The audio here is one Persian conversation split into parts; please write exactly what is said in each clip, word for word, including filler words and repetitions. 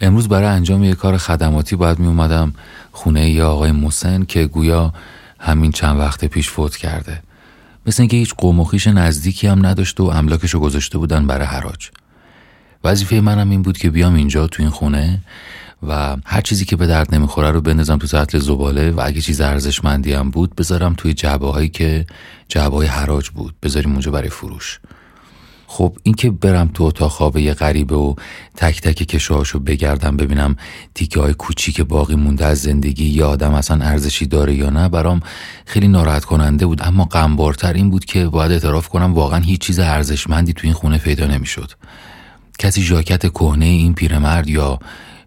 امروز برای انجام یک کار خدماتی باید می اومدم خونه ی آقای محسن که گویا همین چند وقت پیش فوت کرده. مثل اینکه هیچ قوم و خویش نزدیکی هم نداشت و املاکشو گذاشته بودن برای حراج. وظیفه منم این بود که بیام اینجا تو این خونه و هر چیزی که به درد نمیخوره رو بندازم تو سطل زباله و اگه چیز ارزشمندی هم بود بذارم توی جعبه‌هایی که جعبه‌های حراج بود، بذاریم اونجا برای فروش. خب این که برم تو اتاق خواب یه غریبه و تک تک کشوهاشو بگردم ببینم تیکه های کوچیک باقی مونده از زندگی یه آدم اصلا ارزشی داره یا نه برام خیلی ناراحت کننده بود، اما غمبارتر این بود که باید اعتراف کنم واقعا هیچ چیز ارزشمندی تو این خونه پیدا نمیشد. کسی ژاکت کهنه این پیرمرد یا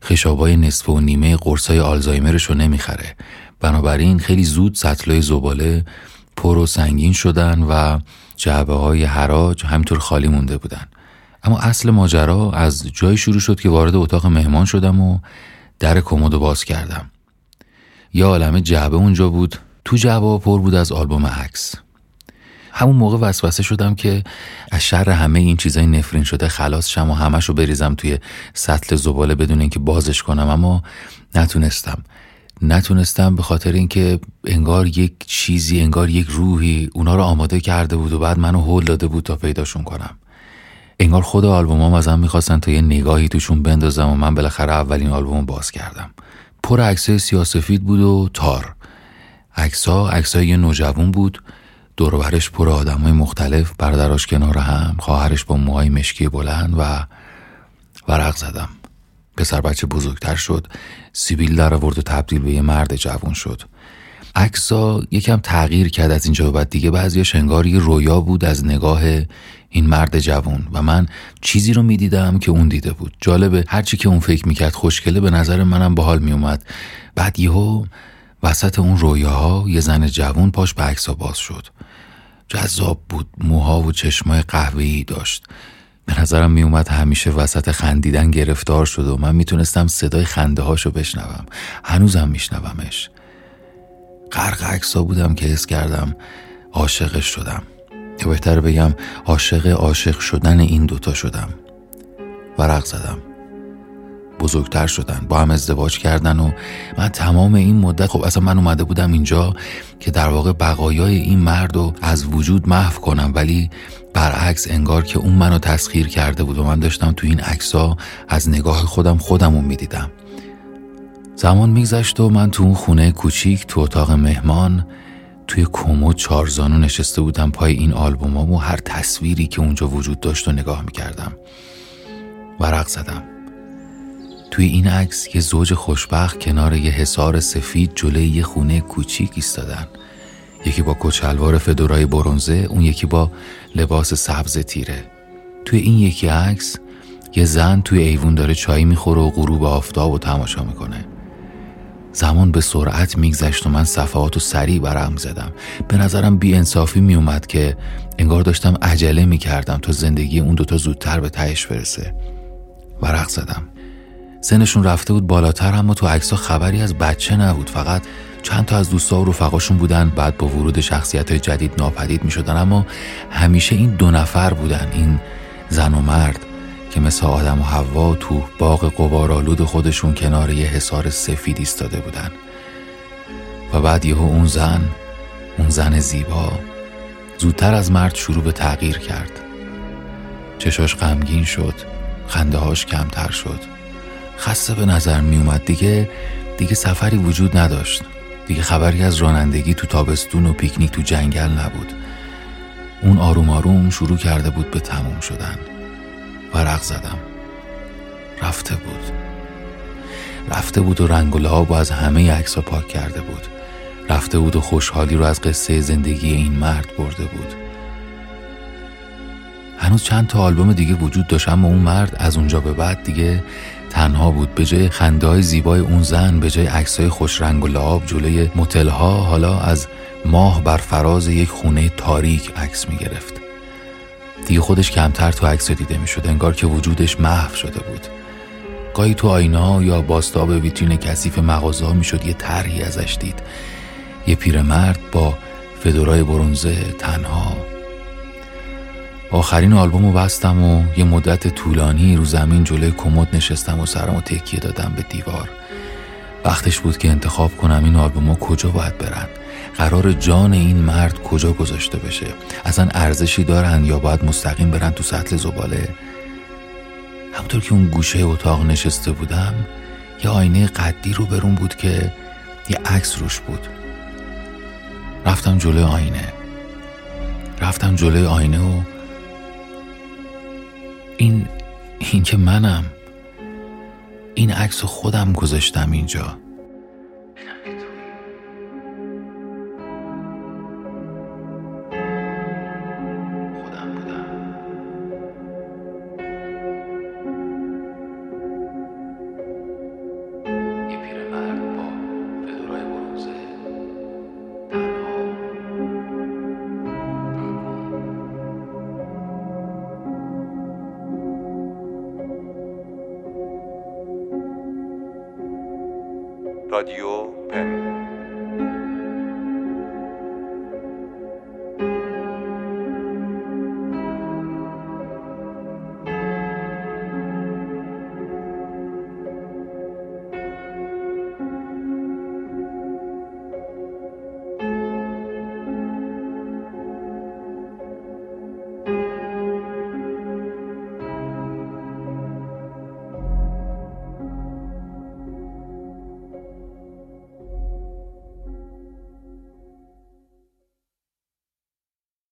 خشابای نصف و نیمه قرصای آلزایمرشو نمیخره. بنابراین خیلی زود سطلای زباله پر و سنگین شدن و جعبه های حراج همینطور خالی مونده بودن. اما اصل ماجرا از جای شروع شد که وارد اتاق مهمان شدم و در کمد باز کردم. یه عالمه جعبه اونجا بود، تو جعبه پر بود از آلبوم عکس. همون موقع وسوسه شدم که از شر همه این چیزای نفرین شده خلاص شم و همشو بریزم توی سطل زباله بدون اینکه بازش کنم، اما نتونستم. نتونستم به خاطر اینکه انگار یک چیزی، انگار یک روحی اونا رو آماده کرده بود و بعد منو هول داده بود تا پیداشون کنم. انگار خود آلبومام ازم می‌خواستن تا یه نگاهی توشون بندازم و من بالاخره اولین آلبوم باز کردم. پر عکسای سیاه‌سفید بود و تار. عکس‌ها عکسای یه نوجوان بود، دور و برش پر آدمای مختلف، برادرش کنار هم، خواهرش با موهای مشکی بلند و ورق زدم. پسر بچه بزرگتر شد، سیبیل در آورد و تبدیل به یه مرد جوان شد. عکس‌ها یکم تغییر کرد از اینجا به بعد دیگه، بعضی‌هاش انگار یه رویا بود از نگاه این مرد جوان و من چیزی رو می‌دیدم که اون دیده بود. جالبه، هرچی که اون فکر می‌کرد خوشگله به نظر منم باحال میومد. بعد یهو وسط اون رویاها یه زن جوان پاش به عکس‌ها باز شد. جذاب بود، موها و چشمای قهوه‌ای داشت. به نظرم می اومد همیشه وسط خندیدن گرفتار شد و من میتونستم صدای خنده هاشو بشنوم، هنوزم میشنومش. غرق عکس‌ها بودم که حس کردم عاشقش شدم، یا بهتر بگم عاشق عاشق شدن این دوتا شدم. ورق زدم، بزرگتر شدن، با هم ازدواج کردن و من تمام این مدت، خب اصلا من اومده بودم اینجا که در واقع بقایای این مرد رو از وجود محو کنم، ولی برعکس انگار که اون منو تسخیر کرده بود و من داشتم تو این عکس‌ها از نگاه خودم خودمو میدیدم. زمان میگذشت و من تو اون خونه کوچیک تو اتاق مهمان توی کمد چارزانو نشسته بودم پای این آلبوم‌ها و هر تصویری که اونجا وجود داشت و نگاه میکردم. ورق زدم. توی این عکس یه زوج خوشبخت کنار یه حصار سفید جلوی یه خونه کوچیک ایستادن. یکی با کچلوار فدورای برنزه، اون یکی با لباس سبز تیره. توی این یکی عکس یه زن توی ایوون داره چای میخوره و غروب آفتاب رو تماشا میکنه. زمان به سرعت میگذشت و من صفحاتو سریع برهم زدم. به نظرم بی انصافی میومد که انگار داشتم عجله میکردم تا زندگی اون دوتا زودتر به تهش برسه. ورق زدم. سنشون رفته بود بالاتر، اما تو عکس‌ها خبری از بچه نبود، فقط چند تا از دوستا و رفقاشون بودن. بعد با ورود شخصیت‌های جدید ناپدید می‌شدن، اما همیشه این دو نفر بودن، این زن و مرد که مثل آدم و حوا تو باغ غبارآلود خودشون کنار یه حصار سفید ایستاده بودن. و بعد یهو اون زن، اون زن زیبا زودتر از مرد شروع به تغییر کرد. چشاش غمگین شد، خنده‌هاش کمتر شد، خسته به نظر می اومد. دیگه دیگه سفری وجود نداشت، دیگه خبری از رانندگی تو تابستون و پیکنیک تو جنگل نبود. اون آروم آروم شروع کرده بود به تموم شدن. ورق زدم. رفته بود رفته بود و رنگ و لعاب از همه عکس‌ها پاک کرده بود. رفته بود و خوشحالی رو از قصه زندگی این مرد برده بود. هنوز چند تا آلبوم دیگه وجود داشت، اما اون مرد از اونجا به بعد دیگه تنها بود. به جای خنده‌های زیبای اون زن، به جای عکس‌های خوش رنگ و لعاب جلوی متل‌ها، حالا از ماه بر فراز یک خونه تاریک عکس می‌گرفت. دیگه خودش کمتر تو عکس‌ها دیده می‌شد، انگار که وجودش محو شده بود. گاهی تو آینه‌ها یا باستاب ویترین کثیف مغازه‌ها می‌شد یه طرحی ازش دید. یه پیرمرد با فدورای برنزه، تنها. آخرین آلبومو بستم و یه مدت طولانی رو زمین جلوی کمد نشستم و سرمو تکیه دادم به دیوار. وقتش بود که انتخاب کنم این آلبوم‌ها کجا باید برن، قرار جان این مرد کجا گذاشته بشه، اصلا ارزشی دارن یا باید مستقیم برن تو سطل زباله. همونطور که اون گوشه اتاق نشسته بودم یه آینه قدی رو برون بود که یه عکس روش بود. رفتم جلوی آینه رفتم جلوی آینه و این این که منم، این عکس خودم گذاشتم اینجا. رادیو پن